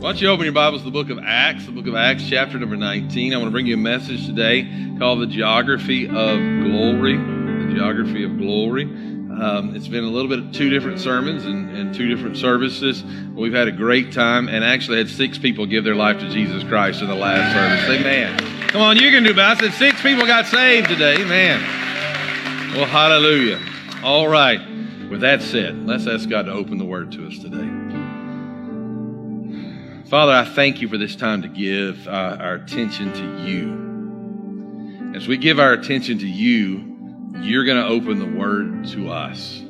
Why don't you open your Bibles to the book of Acts, chapter number 19. I want to bring you a message today called The Geography of Glory. The Geography of Glory. It's been a little bit of two different sermons and two different services. We've had a great time and actually had six people give their life to Jesus Christ in the last service. Amen. Come on, you can do better. I said six people got saved today. Amen. Well, hallelujah. All right. With that said, let's ask God to open the Word to us today. Father, I thank you for this time to give our attention to you. As we give our attention to you, you're going to open the Word to us.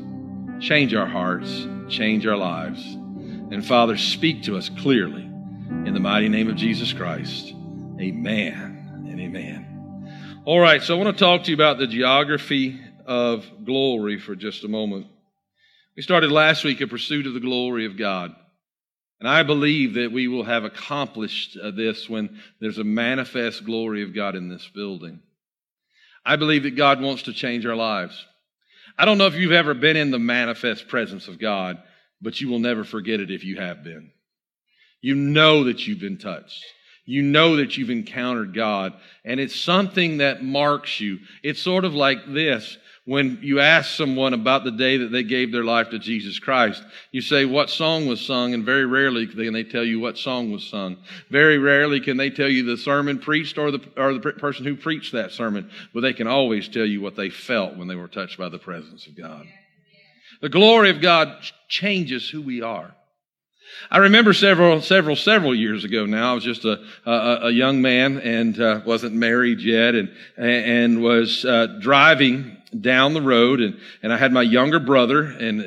Change our hearts, change our lives. And Father, speak to us clearly in the mighty name of Jesus Christ. Amen and amen. All right, so I want to talk to you about the geography of glory for just a moment. We started last week a pursuit of the glory of God. And I believe that we will have accomplished this when there's a manifest glory of God in this building. I believe that God wants to change our lives. I don't know if you've ever been in the manifest presence of God, but you will never forget it if you have been. You know that you've been touched. You know that you've encountered God, and it's something that marks you. It's sort of like this. When you ask someone about the day that they gave their life to Jesus Christ, you say, what song was sung? And very rarely can they tell you what song was sung. Very rarely can they tell you the sermon preached or the person who preached that sermon. But they can always tell you what they felt when they were touched by the presence of God. The glory of God changes who we are. I remember several years ago now, I was just a young man and wasn't married yet and was driving down the road, and I had my younger brother, and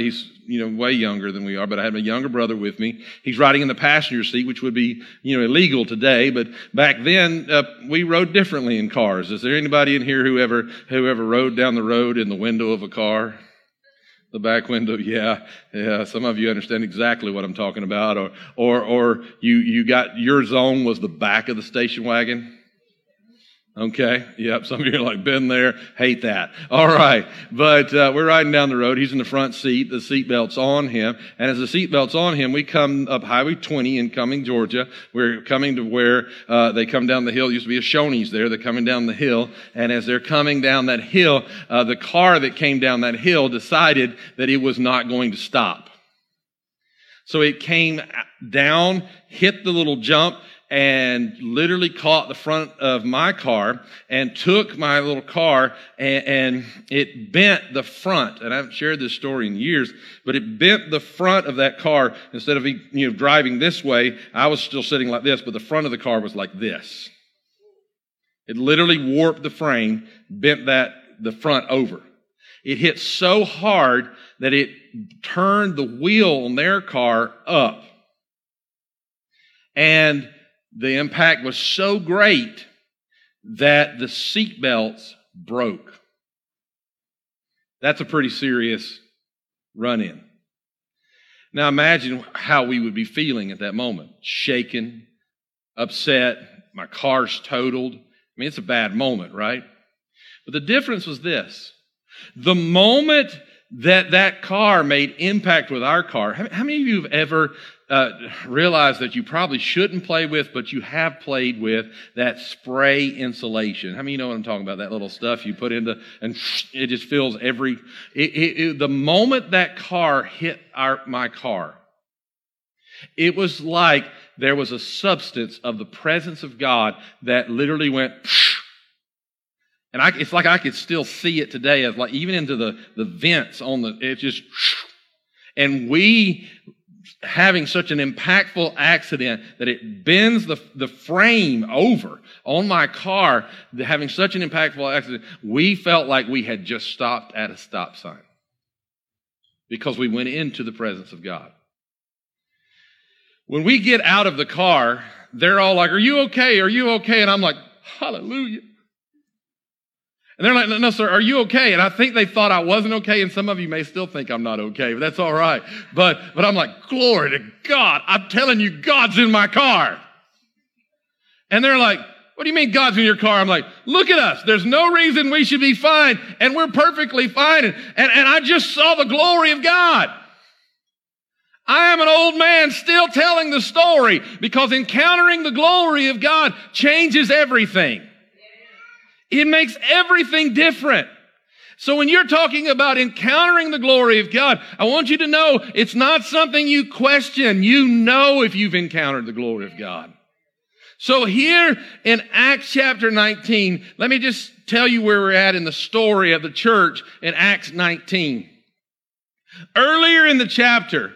he's way younger than we are, but I had my younger brother with me. He's riding in the passenger seat, which would be illegal today, but back then we rode differently in cars. Is there anybody in here who ever rode down the road in the window of a car? The back window, yeah. Some of you understand exactly what I'm talking about, or you got your zone was the back of the station wagon. Okay, yep, some of you are like, been there, hate that. All right, but we're riding down the road. He's in the front seat, the seatbelt's on him. And as the seatbelt's on him, we come up Highway 20 in Cumming, Georgia. We're coming to where they come down the hill. It used to be a Shoney's there. They're coming down the hill. And as they're coming down that hill, the car that came down that hill decided that it was not going to stop. So it came down, hit the little jump, and literally caught the front of my car and took my little car and it bent the front. And I haven't shared this story in years, but it bent the front of that car. Instead of driving this way, I was still sitting like this, but the front of the car was like this. It literally warped the frame, bent the front over. It hit so hard that it turned the wheel on their car up. And the impact was so great that the seatbelts broke. That's a pretty serious run-in. Now imagine how we would be feeling at that moment. Shaken, upset, my car's totaled. I mean, it's a bad moment, right? But the difference was this. The moment that car made impact with our car, how many of you have ever realize that you probably shouldn't play with, but you have played with that spray insulation. How many of you know what I'm talking about? That little stuff you put into, and it just fills every. The moment that car hit my car, it was like there was a substance of the presence of God that literally went. And it's like I could still see it today, as like even into the vents on the. It just, and we. Having such an impactful accident that it bends the frame over on my car, having such an impactful accident, we felt like we had just stopped at a stop sign because we went into the presence of God. When we get out of the car, they're all like, are you okay? Are you okay? And I'm like, hallelujah. And they're like, no, sir, are you okay? And I think they thought I wasn't okay, and some of you may still think I'm not okay, but that's all right. But I'm like, glory to God. I'm telling you, God's in my car. And they're like, what do you mean God's in your car? I'm like, look at us. There's no reason we should be fine, and we're perfectly fine. And I just saw the glory of God. I am an old man still telling the story because encountering the glory of God changes everything. It makes everything different. So when you're talking about encountering the glory of God, I want you to know it's not something you question. You know if you've encountered the glory of God. So here in Acts chapter 19, let me just tell you where we're at in the story of the church in Acts 19. Earlier in the chapter,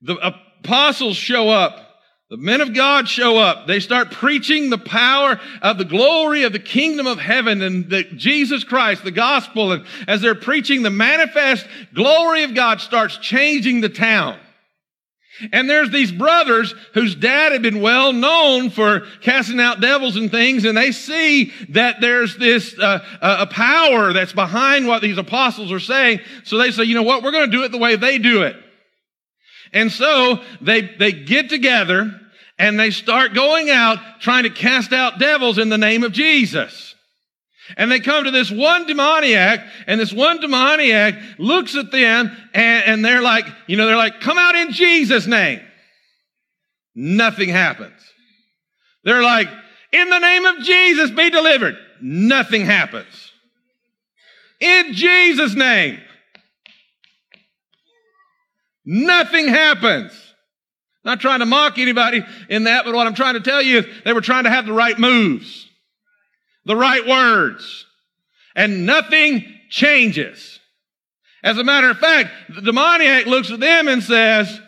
the apostles show up. The men of God show up. They start preaching the power of the glory of the kingdom of heaven and the Jesus Christ, the gospel. And as they're preaching, the manifest glory of God starts changing the town. And there's these brothers whose dad had been well known for casting out devils and things. And they see that there's this a power that's behind what these apostles are saying. So they say, you know what? We're going to do it the way they do it. And so they get together and they start going out trying to cast out devils in the name of Jesus. And they come to this one demoniac, and this one demoniac looks at them and they're like, you know, they're like, come out in Jesus' name. Nothing happens. They're like, in the name of Jesus, be delivered. Nothing happens. In Jesus' name. Nothing happens. I'm not trying to mock anybody in that, but what I'm trying to tell you is they were trying to have the right moves, the right words, and nothing changes. As a matter of fact, the demoniac looks at them and says,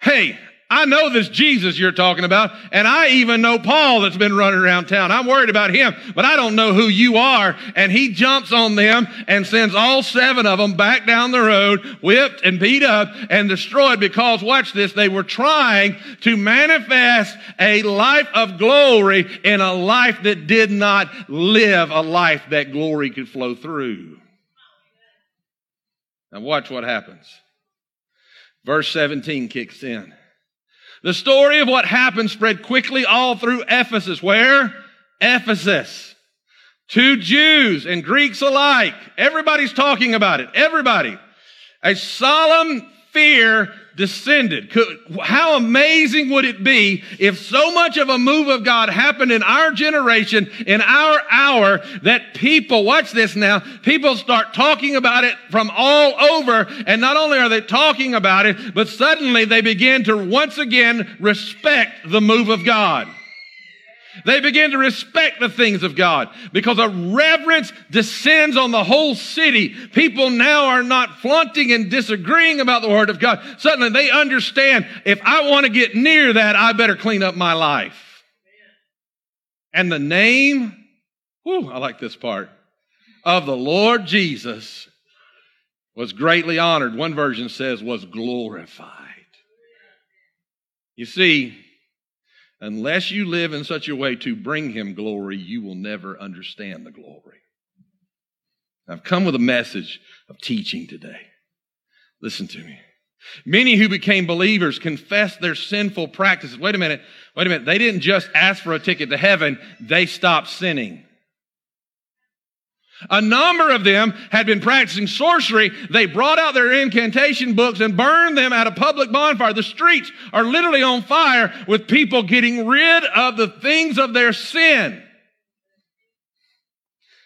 hey, I know this Jesus you're talking about, and I even know Paul that's been running around town. I'm worried about him, but I don't know who you are. And he jumps on them and sends all seven of them back down the road, whipped and beat up and destroyed because, watch this, they were trying to manifest a life of glory in a life that did not live a life that glory could flow through. Now watch what happens. Verse 17 kicks in. The story of what happened spread quickly all through Ephesus. Where? Ephesus. To Jews and Greeks alike. Everybody's talking about it. Everybody. A solemn fear descended. How amazing would it be if so much of a move of God happened in our generation, in our hour, that people, watch this now, people start talking about it from all over, and not only are they talking about it, but suddenly they begin to once again respect the move of God. They begin to respect the things of God because a reverence descends on the whole city. People now are not flaunting and disagreeing about the word of God. Suddenly they understand, if I want to get near that, I better clean up my life. And the name, I like this part, of the Lord Jesus was greatly honored. One version says was glorified. You see, unless you live in such a way to bring him glory, you will never understand the glory. I've come with a message of teaching today. Listen to me. Many who became believers confessed their sinful practices. Wait a minute. They didn't just ask for a ticket to heaven. They stopped sinning. A number of them had been practicing sorcery. They brought out their incantation books and burned them at a public bonfire. The streets are literally on fire with people getting rid of the things of their sin.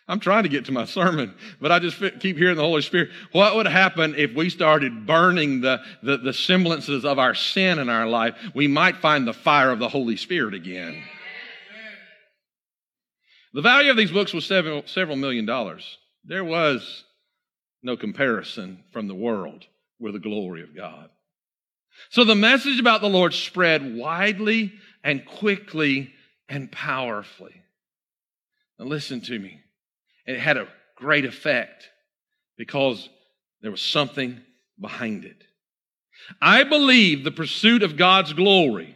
I'm trying to get to my sermon, but I just keep hearing the Holy Spirit. What would happen if we started burning the semblances of our sin in our life? We might find the fire of the Holy Spirit again. The value of these books was several $millions. There was no comparison from the world with the glory of God. So the message about the Lord spread widely and quickly and powerfully. Now listen to me. It had a great effect because there was something behind it. I believe the pursuit of God's glory,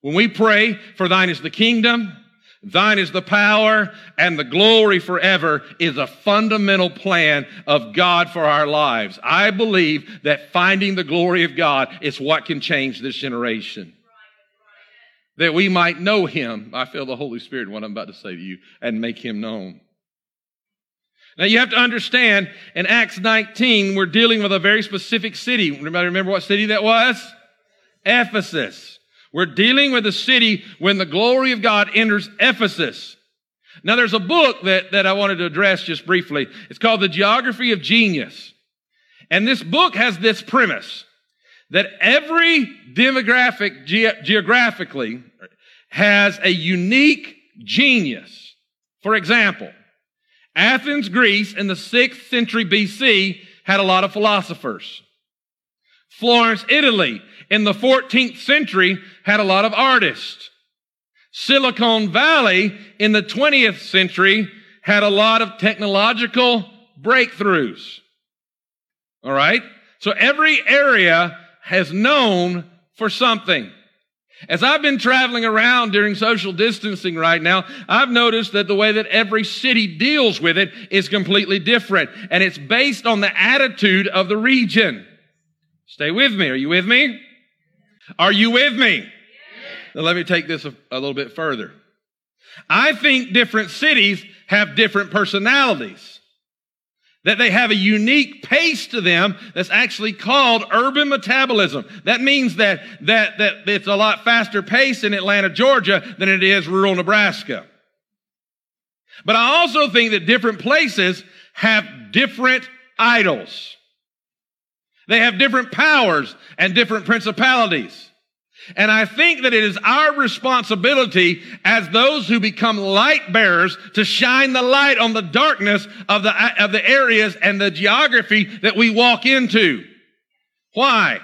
when we pray, for thine is the kingdom, Thine is the power and the glory forever is a fundamental plan of God for our lives. I believe that finding the glory of God is what can change this generation. That we might know him. I feel the Holy Spirit in what I'm about to say to you, and make him known. Now you have to understand, in Acts 19, we're dealing with a very specific city. Anybody remember what city that was? Ephesus. We're dealing with a city when the glory of God enters Ephesus. Now there's a book that I wanted to address just briefly. It's called The Geography of Genius. And this book has this premise, that every demographic geographically has a unique genius. For example, Athens, Greece in the 6th century BC had a lot of philosophers. Florence, Italy in the 14th century had a lot of artists. Silicon Valley in the 20th century had a lot of technological breakthroughs. All right? So every area has known for something. As I've been traveling around during social distancing right now, I've noticed that the way that every city deals with it is completely different. And it's based on the attitude of the region. Stay with me. Are you with me? Are you with me? Yes. Now let me take this a little bit further. I think different cities have different personalities. That they have a unique pace to them that's actually called urban metabolism. That means that it's a lot faster pace in Atlanta, Georgia than it is rural Nebraska. But I also think that different places have different idols. They have different powers and different principalities. And I think that it is our responsibility as those who become light bearers to shine the light on the darkness of the areas and the geography that we walk into. Why?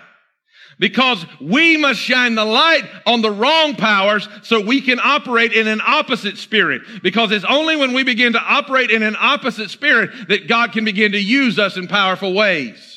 Because we must shine the light on the wrong powers so we can operate in an opposite spirit. Because it's only when we begin to operate in an opposite spirit that God can begin to use us in powerful ways.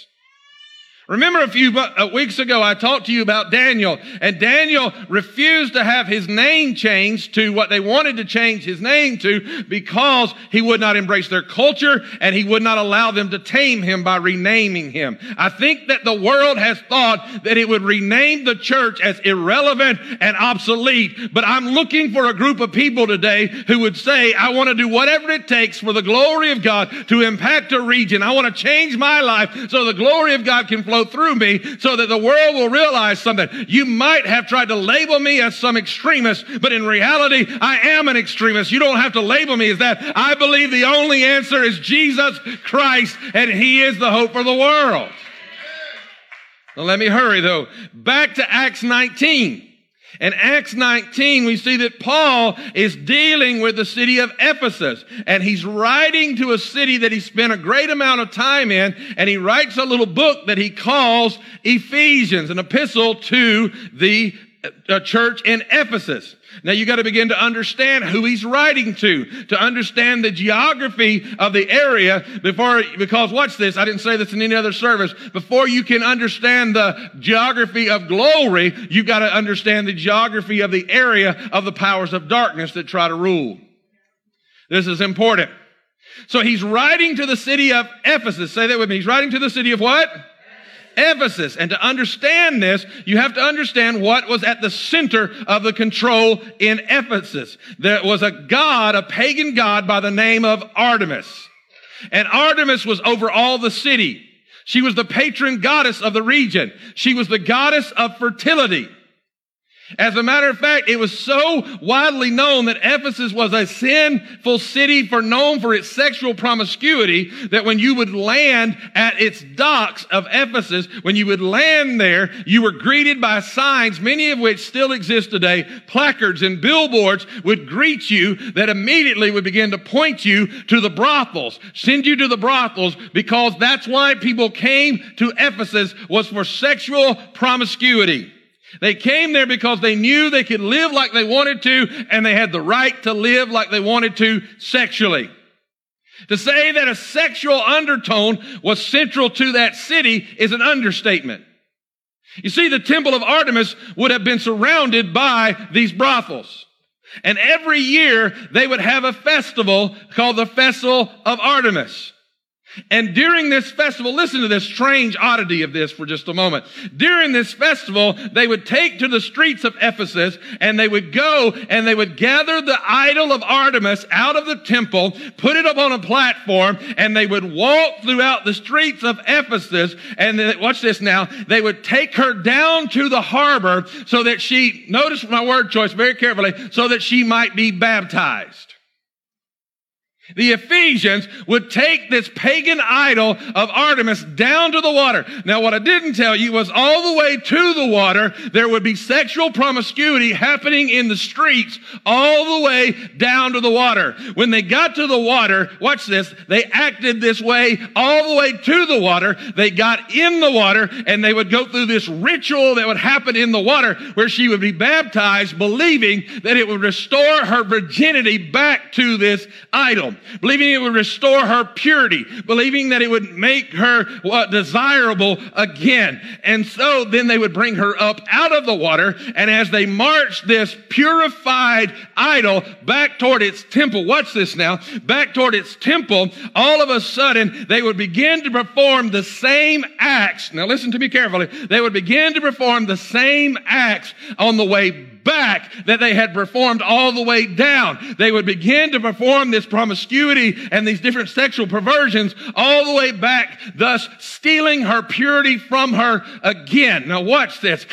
Remember a few weeks ago, I talked to you about Daniel, and Daniel refused to have his name changed to what they wanted to change his name to because he would not embrace their culture and he would not allow them to tame him by renaming him. I think that the world has thought that it would rename the church as irrelevant and obsolete, but I'm looking for a group of people today who would say, I want to do whatever it takes for the glory of God to impact a region. I want to change my life so the glory of God can flow through me so that the world will realize something. You might have tried to label me as some extremist, but in reality, I am an extremist. You don't have to label me as that. I believe the only answer is Jesus Christ, and he is the hope for the world. Now, let me hurry, though. Back to Acts 19. In Acts 19, we see that Paul is dealing with the city of Ephesus, and he's writing to a city that he spent a great amount of time in, and he writes a little book that he calls Ephesians, an epistle to the church in Ephesus. Now you got to begin to understand who he's writing to understand the geography of the area because watch this, I didn't say this in any other service. Before you can understand the geography of glory, you've got to understand the geography of the area of the powers of darkness that try to rule. This is important. So he's writing to the city of Ephesus. Say that with me. He's writing to the city of what? Ephesus. And to understand this, you have to understand what was at the center of the control in Ephesus. There was a god, a pagan god by the name of Artemis. And Artemis was over all the city. She was the patron goddess of the region. She was the goddess of fertility. As a matter of fact, it was so widely known that Ephesus was a sinful city known for its sexual promiscuity that when you would land at its docks of Ephesus, when you would land there, you were greeted by signs, many of which still exist today. Placards and billboards would greet you that immediately would begin to point you to the brothels, send you to the brothels, because that's why people came to Ephesus was for sexual promiscuity. They came there because they knew they could live like they wanted to, and they had the right to live like they wanted to sexually. To say that a sexual undertone was central to that city is an understatement. You see, the temple of Artemis would have been surrounded by these brothels. And every year they would have a festival called the Festival of Artemis. And during this festival, listen to this strange oddity of this for just a moment. During this festival, they would take to the streets of Ephesus and they would go and they would gather the idol of Artemis out of the temple, put it up on a platform, and they would walk throughout the streets of Ephesus. And then, watch this now, they would take her down to the harbor so that she, notice my word choice very carefully, so that she might be baptized. The Ephesians would take this pagan idol of Artemis down to the water. Now, what I didn't tell you was all the way to the water, there would be sexual promiscuity happening in the streets all the way down to the water. When they got to the water, watch this, they acted this way all the way to the water. They got in the water, and they would go through this ritual that would happen in the water where she would be baptized, believing that it would restore her virginity back to this idol. Believing it would restore her purity, believing that it would make her desirable again. And so then they would bring her up out of the water, and as they marched this purified idol back toward its temple, watch this now, back toward its temple, all of a sudden they would begin to perform the same acts. Now listen to me carefully. They would begin to perform the same acts on the way back that they had performed all the way down. They would begin to perform this promiscuity and these different sexual perversions all the way back, thus stealing her purity from her again. Now watch this.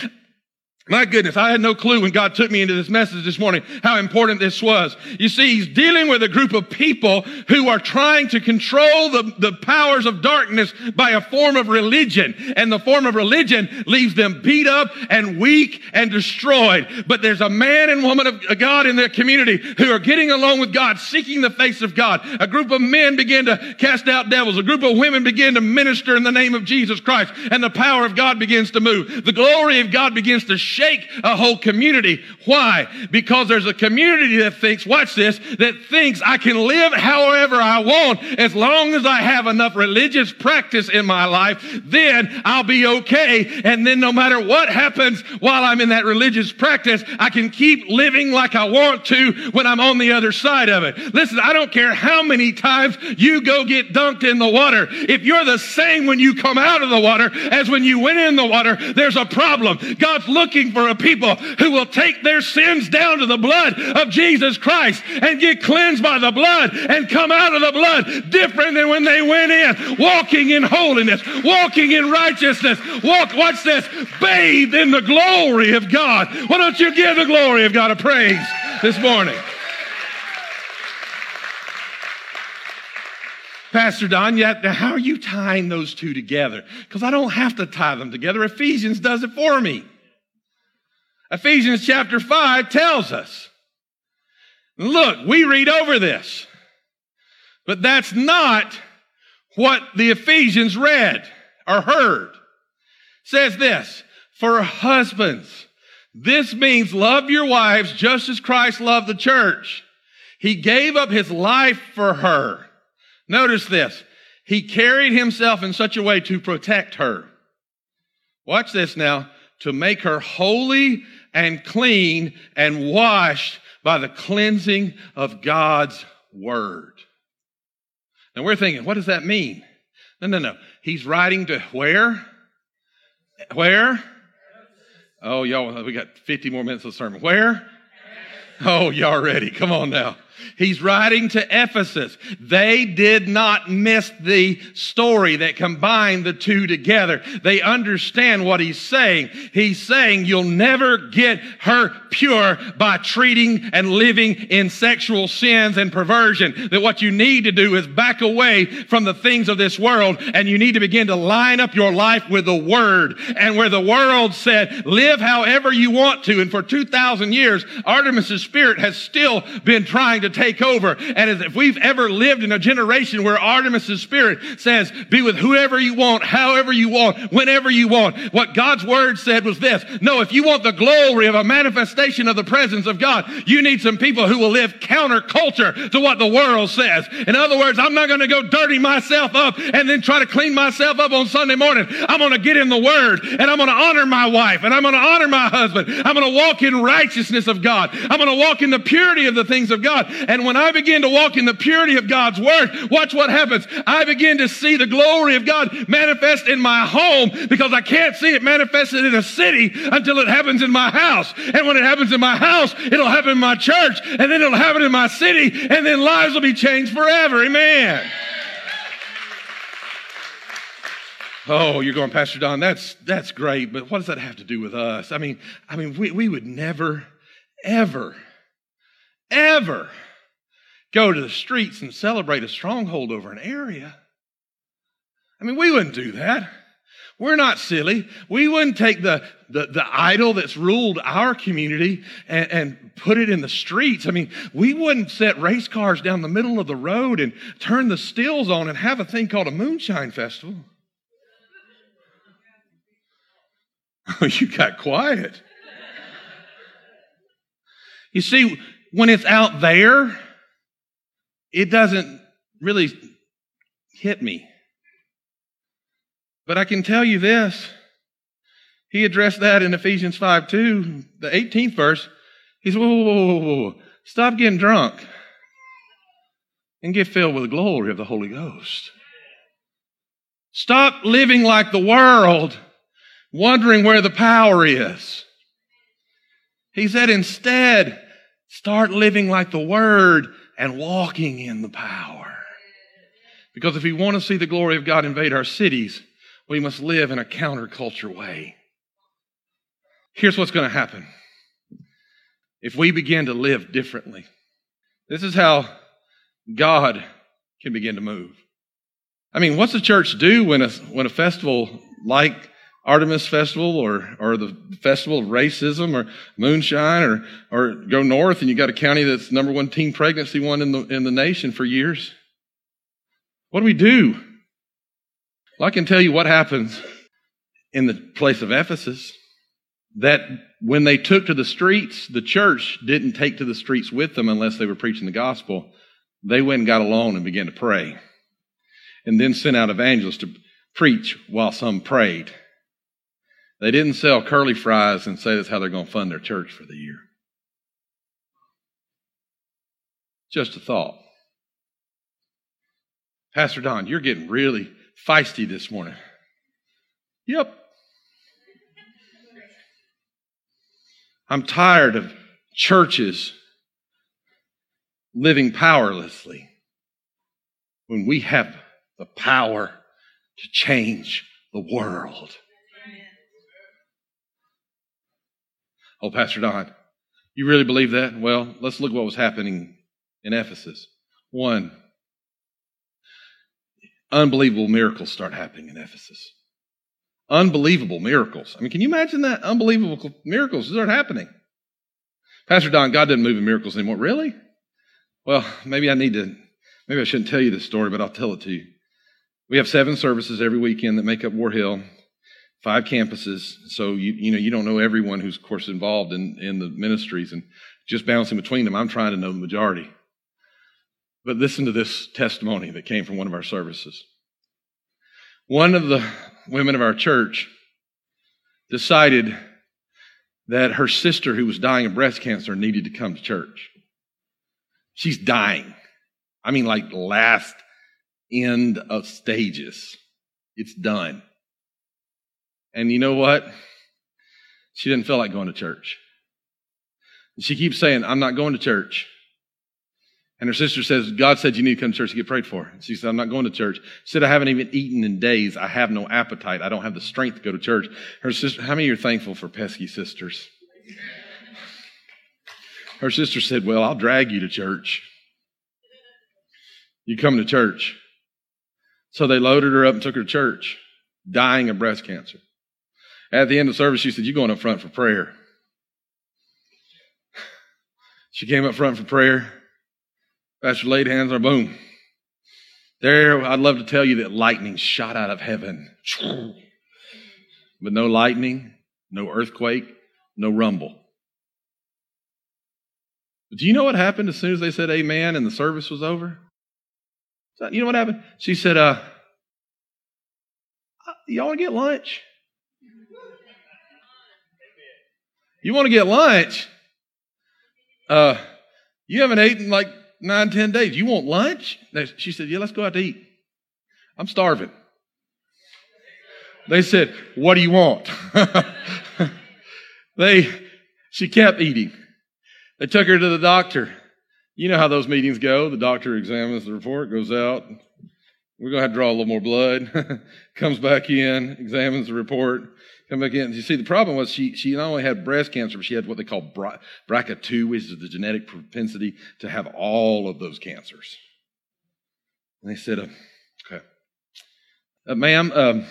My goodness, I had no clue when God took me into this message this morning how important this was. You see, he's dealing with a group of people who are trying to control the powers of darkness by a form of religion. And the form of religion leaves them beat up and weak and destroyed. But there's a man and woman of God in their community who are getting along with God, seeking the face of God. A group of men begin to cast out devils. A group of women begin to minister in the name of Jesus Christ. And the power of God begins to move. The glory of God begins to shake a whole community. Why? Because there's a community that thinks, watch this, that thinks I can live however I want as long as I have enough religious practice in my life, then I'll be okay. And then no matter what happens while I'm in that religious practice, I can keep living like I want to when I'm on the other side of it. Listen, I don't care how many times you go get dunked in the water. If you're the same when you come out of the water as when you went in the water, there's a problem. God's looking for a people who will take their sins down to the blood of Jesus Christ and get cleansed by the blood and come out of the blood different than when they went in, walking in holiness, walking in righteousness, watch this, bathed in the glory of God. Why don't you give the glory of God a praise this morning? Pastor Don, now how are you tying those two together? Because I don't have to tie them together. Ephesians does it for me. Ephesians chapter 5 tells us, look, we read over this, but that's not what the Ephesians read or heard. It says this, for husbands, this means love your wives just as Christ loved the church. He gave up his life for her. Notice this, he carried himself in such a way to protect her. Watch this now, to make her holy and clean and washed by the cleansing of God's word. Now we're thinking, what does that mean? No. He's writing to where? Where? Oh, y'all, we got 50 more minutes of sermon. Where? Oh, y'all ready? Come on now. He's writing to Ephesus. They did not miss the story that combined the two together. They understand what he's saying. He's saying you'll never get her pure by treating and living in sexual sins and perversion. That what you need to do is back away from the things of this world, and you need to begin to line up your life with the Word. And where the world said, live however you want to, and for 2,000 years, Artemis's spirit has still been trying to to take over. And as if we've ever lived in a generation where Artemis's spirit says, be with whoever you want, however you want, whenever you want. What God's word said was this. No, if you want the glory of a manifestation of the presence of God, you need some people who will live counterculture to what the world says. In other words, I'm not going to go dirty myself up and then try to clean myself up on Sunday morning. I'm going to get in the word, and I'm going to honor my wife, and I'm going to honor my husband. I'm going to walk in righteousness of God. I'm going to walk in the purity of the things of God. And when I begin to walk in the purity of God's word, watch what happens. I begin to see the glory of God manifest in my home, because I can't see it manifested in a city until it happens in my house. And when it happens in my house, it'll happen in my church, and then it'll happen in my city, and then lives will be changed forever. Amen. Oh, you're going, Pastor Don, that's great, but what does that have to do with us? I mean, we would never, ever, ever go to the streets and celebrate a stronghold over an area. I mean, we wouldn't do that. We're not silly. We wouldn't take the idol that's ruled our community and put it in the streets. I mean, we wouldn't set race cars down the middle of the road and turn the stills on and have a thing called a moonshine festival. Oh, you got quiet. You see, when it's out there, it doesn't really hit me. But I can tell you this. He addressed that in Ephesians 5:2, the 18th verse. He said, whoa. Stop getting drunk and get filled with the glory of the Holy Ghost. Stop living like the world, wondering where the power is. He said, instead, start living like the Word and walking in the power. Because if we want to see the glory of God invade our cities, we must live in a counterculture way. Here's what's going to happen if we begin to live differently. This is how God can begin to move. I mean, what's the church do when a festival like Artemis Festival or the Festival of Racism or Moonshine or go north and you got a county that's #1 teen pregnancy one in the nation for years? What do we do? Well, I can tell you what happens in the place of Ephesus, that when they took to the streets, the church didn't take to the streets with them unless they were preaching the gospel. They went and got alone and began to pray and then sent out evangelists to preach while some prayed. They didn't sell curly fries and say that's how they're going to fund their church for the year. Just a thought. Pastor Don, you're getting really feisty this morning. Yep. I'm tired of churches living powerlessly when we have the power to change the world. Oh, Pastor Don, you really believe that? Well, let's look what was happening in Ephesus. One, unbelievable miracles start happening in Ephesus. Unbelievable miracles. I mean, can you imagine that? Unbelievable miracles start happening. Pastor Don, God doesn't move in miracles anymore. Really? Well, maybe I shouldn't tell you this story, but I'll tell it to you. We have 7 services every weekend that make up War Hill. 5 campuses, so you don't know everyone who's, of course, involved in the ministries, and just bouncing between them, I'm trying to know the majority. But listen to this testimony that came from one of our services. One of the women of our church decided that her sister, who was dying of breast cancer, needed to come to church. She's dying. I mean, like last end of stages. It's done. And you know what? She didn't feel like going to church. She keeps saying, I'm not going to church. And her sister says, God said you need to come to church to get prayed for. And she said, I'm not going to church. She said, I haven't even eaten in days. I have no appetite. I don't have the strength to go to church. Her sister, how many are thankful for pesky sisters? Her sister said, well, I'll drag you to church. You come to church. So they loaded her up and took her to church, dying of breast cancer. At the end of service, she said, you're going up front for prayer. She came up front for prayer. Pastor laid hands on her, boom. There, I'd love to tell you that lightning shot out of heaven. But no lightning, no earthquake, no rumble. But do you know what happened as soon as they said amen and the service was over? You know what happened? She said, y'all want to get lunch? You want to get lunch? You haven't eaten in like 9-10 days. You want lunch? She said, yeah, let's go out to eat. I'm starving. They said, what do you want? She kept eating. They took her to the doctor. You know how those meetings go. The doctor examines the report, goes out. We're going to have to draw a little more blood. Comes back in, examines the report. Come back in. You see, the problem was she not only had breast cancer, but she had what they call BRCA2, which is the genetic propensity to have all of those cancers. And they said, okay, ma'am,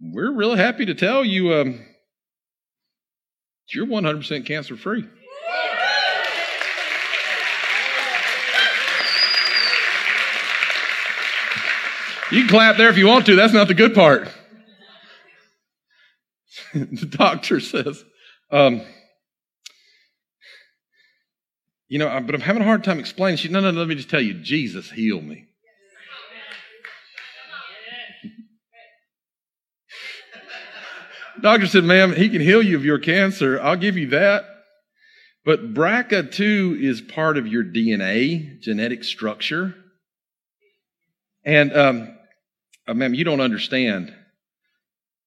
we're really happy to tell you you're 100% cancer-free. You can clap there if you want to. That's not the good part. The doctor says, but I'm having a hard time explaining. She said, no, let me just tell you, Jesus healed me. Doctor said, ma'am, he can heal you of your cancer. I'll give you that. But BRCA2 is part of your DNA, genetic structure. And, ma'am, you don't understand.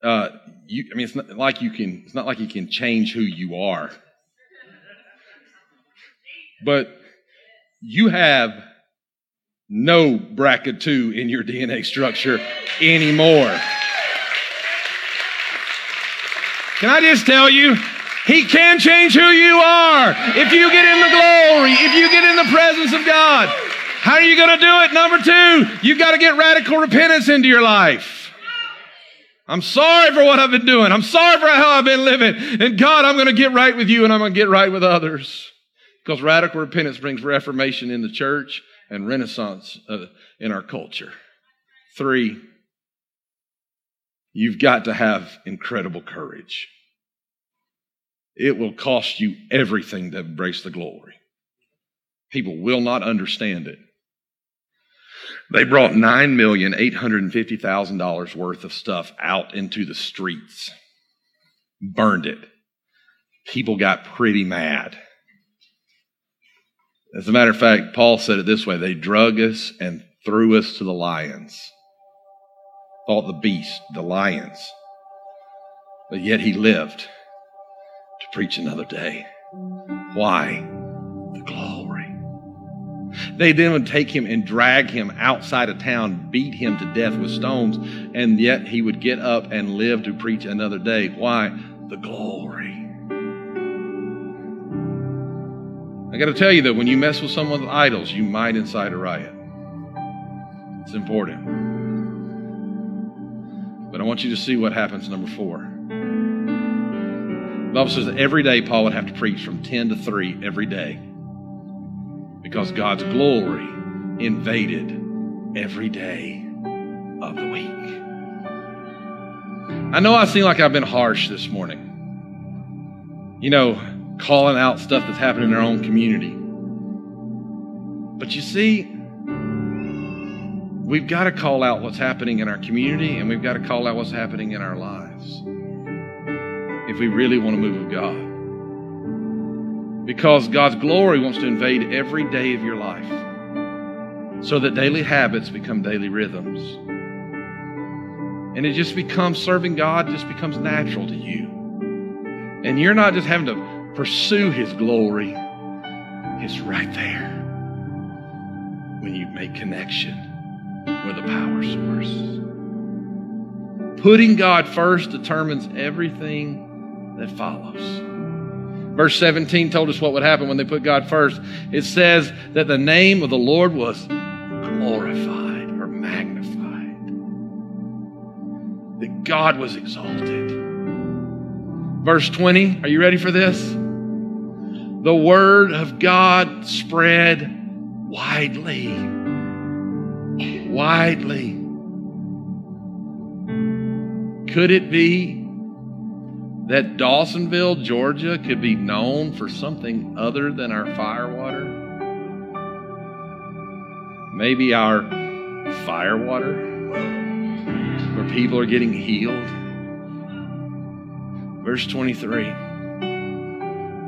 It's not like you can change who you are. But you have no BRCA2 in your DNA structure anymore. Can I just tell you, he can change who you are if you get in the glory, if you get in the presence of God. How are you going to do it? Number two, you've got to get radical repentance into your life. I'm sorry for what I've been doing. I'm sorry for how I've been living. And God, I'm going to get right with you and I'm going to get right with others. Because radical repentance brings reformation in the church and renaissance in our culture. Three, you've got to have incredible courage. It will cost you everything to embrace the glory. People will not understand it. They brought $9,850,000 worth of stuff out into the streets, burned it. People got pretty mad. As a matter of fact, Paul said it this way, they drug us and threw us to the lions. Thought the beast, the lions. But yet he lived to preach another day. Why? The glory. They then would take him and drag him outside of town, beat him to death with stones, and yet he would get up and live to preach another day. Why? The glory. I got to tell you that when you mess with someone's idols, you might incite a riot. It's important. But I want you to see what happens, number four. The Bible says that every day Paul would have to preach from 10 to 3 every day because God's glory invaded every day of the week. I know I seem like I've been harsh this morning. Calling out stuff that's happening in our own community. But you see, we've got to call out what's happening in our community, and we've got to call out what's happening in our lives if we really want to move with God. Because God's glory wants to invade every day of your life so that daily habits become daily rhythms. And it just becomes serving God, just becomes natural to you. And you're not just having to pursue His glory. It's right there when you make connection with the power source. Putting God first determines everything that follows. Verse 17 told us what would happen when they put God first. It says that the name of the Lord was glorified or magnified. That God was exalted. Verse 20, are you ready for this? The word of God spread widely. Could it be that Dawsonville, Georgia could be known for something other than our firewater? Maybe our firewater, where people are getting healed. Verse 23.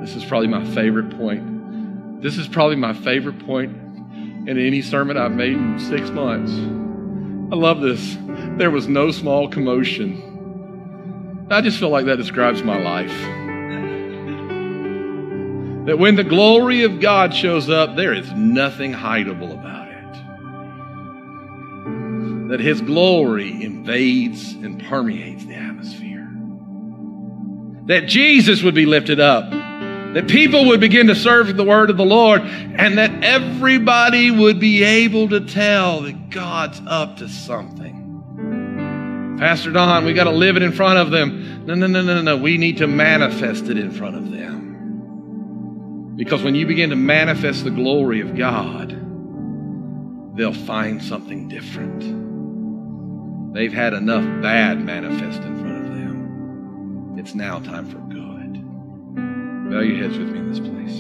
This is probably my favorite point. This is probably my favorite point in any sermon I've made in 6 months. I love this. There was no small commotion. I just feel like that describes my life. That when the glory of God shows up, there is nothing hideable about it. That His glory invades and permeates the atmosphere. That Jesus would be lifted up. That people would begin to serve the word of the Lord. And that everybody would be able to tell that God's up to something. Pastor Don, we got to live it in front of them. No. We need to manifest it in front of them. Because when you begin to manifest the glory of God, they'll find something different. They've had enough bad manifest in front of them. It's now time for good. Bow your heads with me in this place.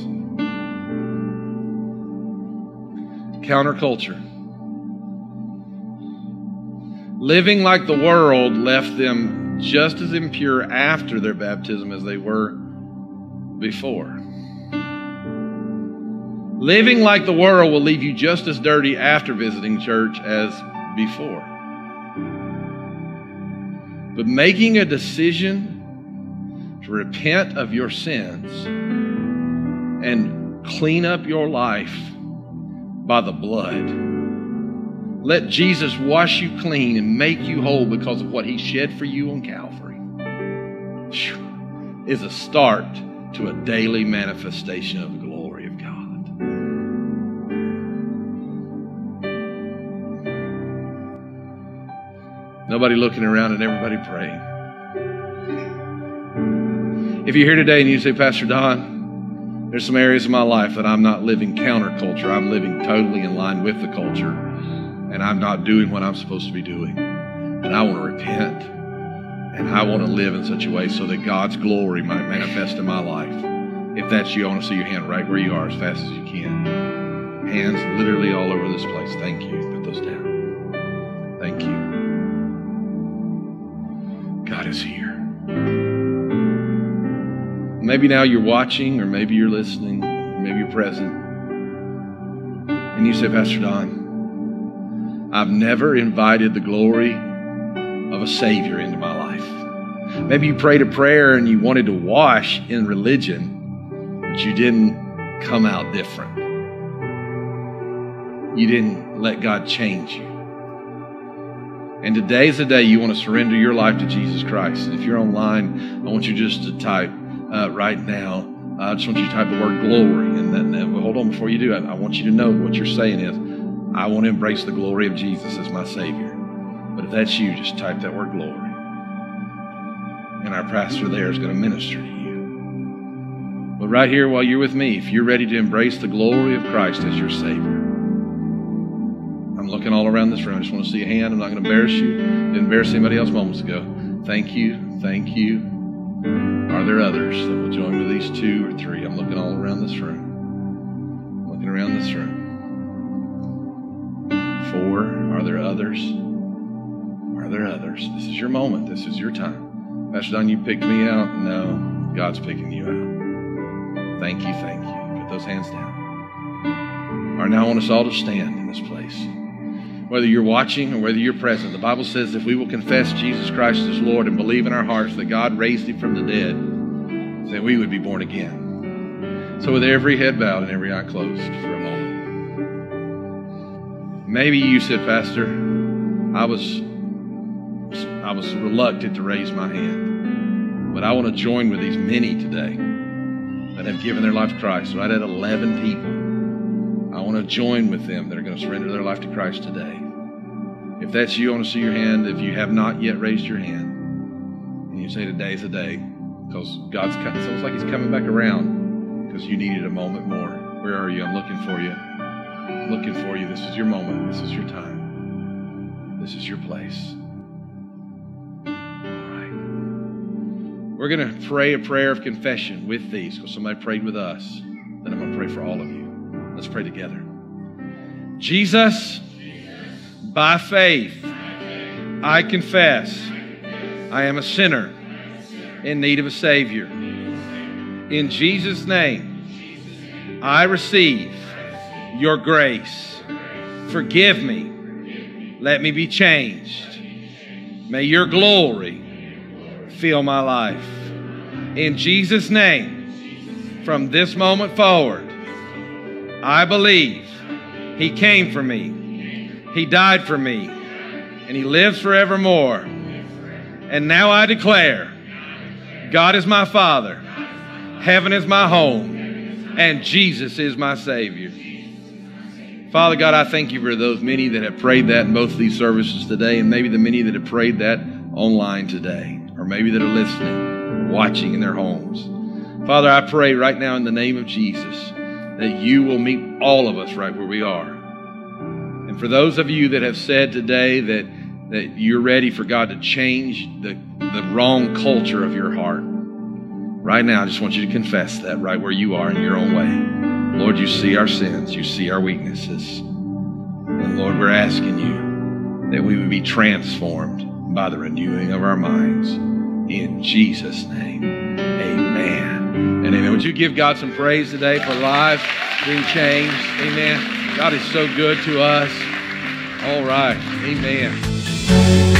Counterculture. Living like the world left them just as impure after their baptism as they were before. Living like the world will leave you just as dirty after visiting church as before. But making a decision to repent of your sins and clean up your life by the blood. Let Jesus wash you clean and make you whole because of what He shed for you on Calvary. Is a start to a daily manifestation of the glory of God. Nobody looking around and everybody praying. If you're here today and you say, Pastor Don, there's some areas of my life that I'm not living counterculture. I'm living totally in line with the culture. And I'm not doing what I'm supposed to be doing. And I want to repent. And I want to live in such a way so that God's glory might manifest in my life. If that's you, I want to see your hand right where you are as fast as you can. Hands literally all over this place. Thank you. Put those down. Thank you. God is here. Maybe now you're watching, or maybe you're listening, or maybe you're present. And you say, Pastor Don, I've never invited the glory of a Savior into my life. Maybe you prayed a prayer and you wanted to wash in religion, but you didn't come out different. You didn't let God change you. And today's the day you want to surrender your life to Jesus Christ. And if you're online, I want you just to type right now. I just want you to type the word glory. And then hold on before you do. I want you to know what you're saying is, I want to embrace the glory of Jesus as my Savior. But if that's you, just type that word glory. And our pastor there is going to minister to you. But right here while you're with me, if you're ready to embrace the glory of Christ as your Savior, I'm looking all around this room. I just want to see a hand. I'm not going to embarrass you. Didn't embarrass anybody else moments ago. Thank you. Thank you. Are there others that will join with these two or three? I'm looking all around this room. I'm looking around this room. 4. Are there others? Are there others? This is your moment. This is your time. Pastor Don, you picked me out? No, God's picking you out. Thank you, thank you. Put those hands down. All right, now I want us all to stand in this place. Whether you're watching or whether you're present, the Bible says if we will confess Jesus Christ as Lord and believe in our hearts that God raised Him from the dead, that we would be born again. So with every head bowed and every eye closed for a moment, maybe you said, Pastor, I was reluctant to raise my hand, but I want to join with these many today that have given their life to Christ. Right at 11 people. I want to join with them that are going to surrender their life to Christ today. If that's you, I want to see your hand. If you have not yet raised your hand, and you say today's the day, because God's coming. It sounds like He's coming back around because you needed a moment more. Where are you? I'm looking for you. I'm looking for you. This is your moment. This is your time. This is your place. We're going to pray a prayer of confession with these, because somebody prayed with us. Then I'm going to pray for all of you. Let's pray together. Jesus, by faith, I confess I am a sinner in need of a Savior. In Jesus' name, I receive your grace. Forgive me. Let me be changed. May your glory fill my life. In Jesus' name, from this moment forward, I believe He came for me, He died for me, and He lives forevermore. And now I declare, God is my Father, heaven is my home, and Jesus is my Savior. Father God, I thank you for those many that have prayed that in both of these services today, and maybe the many that have prayed that online today. Or maybe that are listening, watching in their homes. Father, I pray right now in the name of Jesus that you will meet all of us right where we are. And for those of you that have said today that you're ready for God to change the wrong culture of your heart, right now I just want you to confess that right where you are in your own way. Lord, you see our sins, you see our weaknesses. And Lord, we're asking you that we would be transformed by the renewing of our minds. In Jesus' name, amen. And amen. Would you give God some praise today for lives being changed? Amen. God is so good to us. All right. Amen.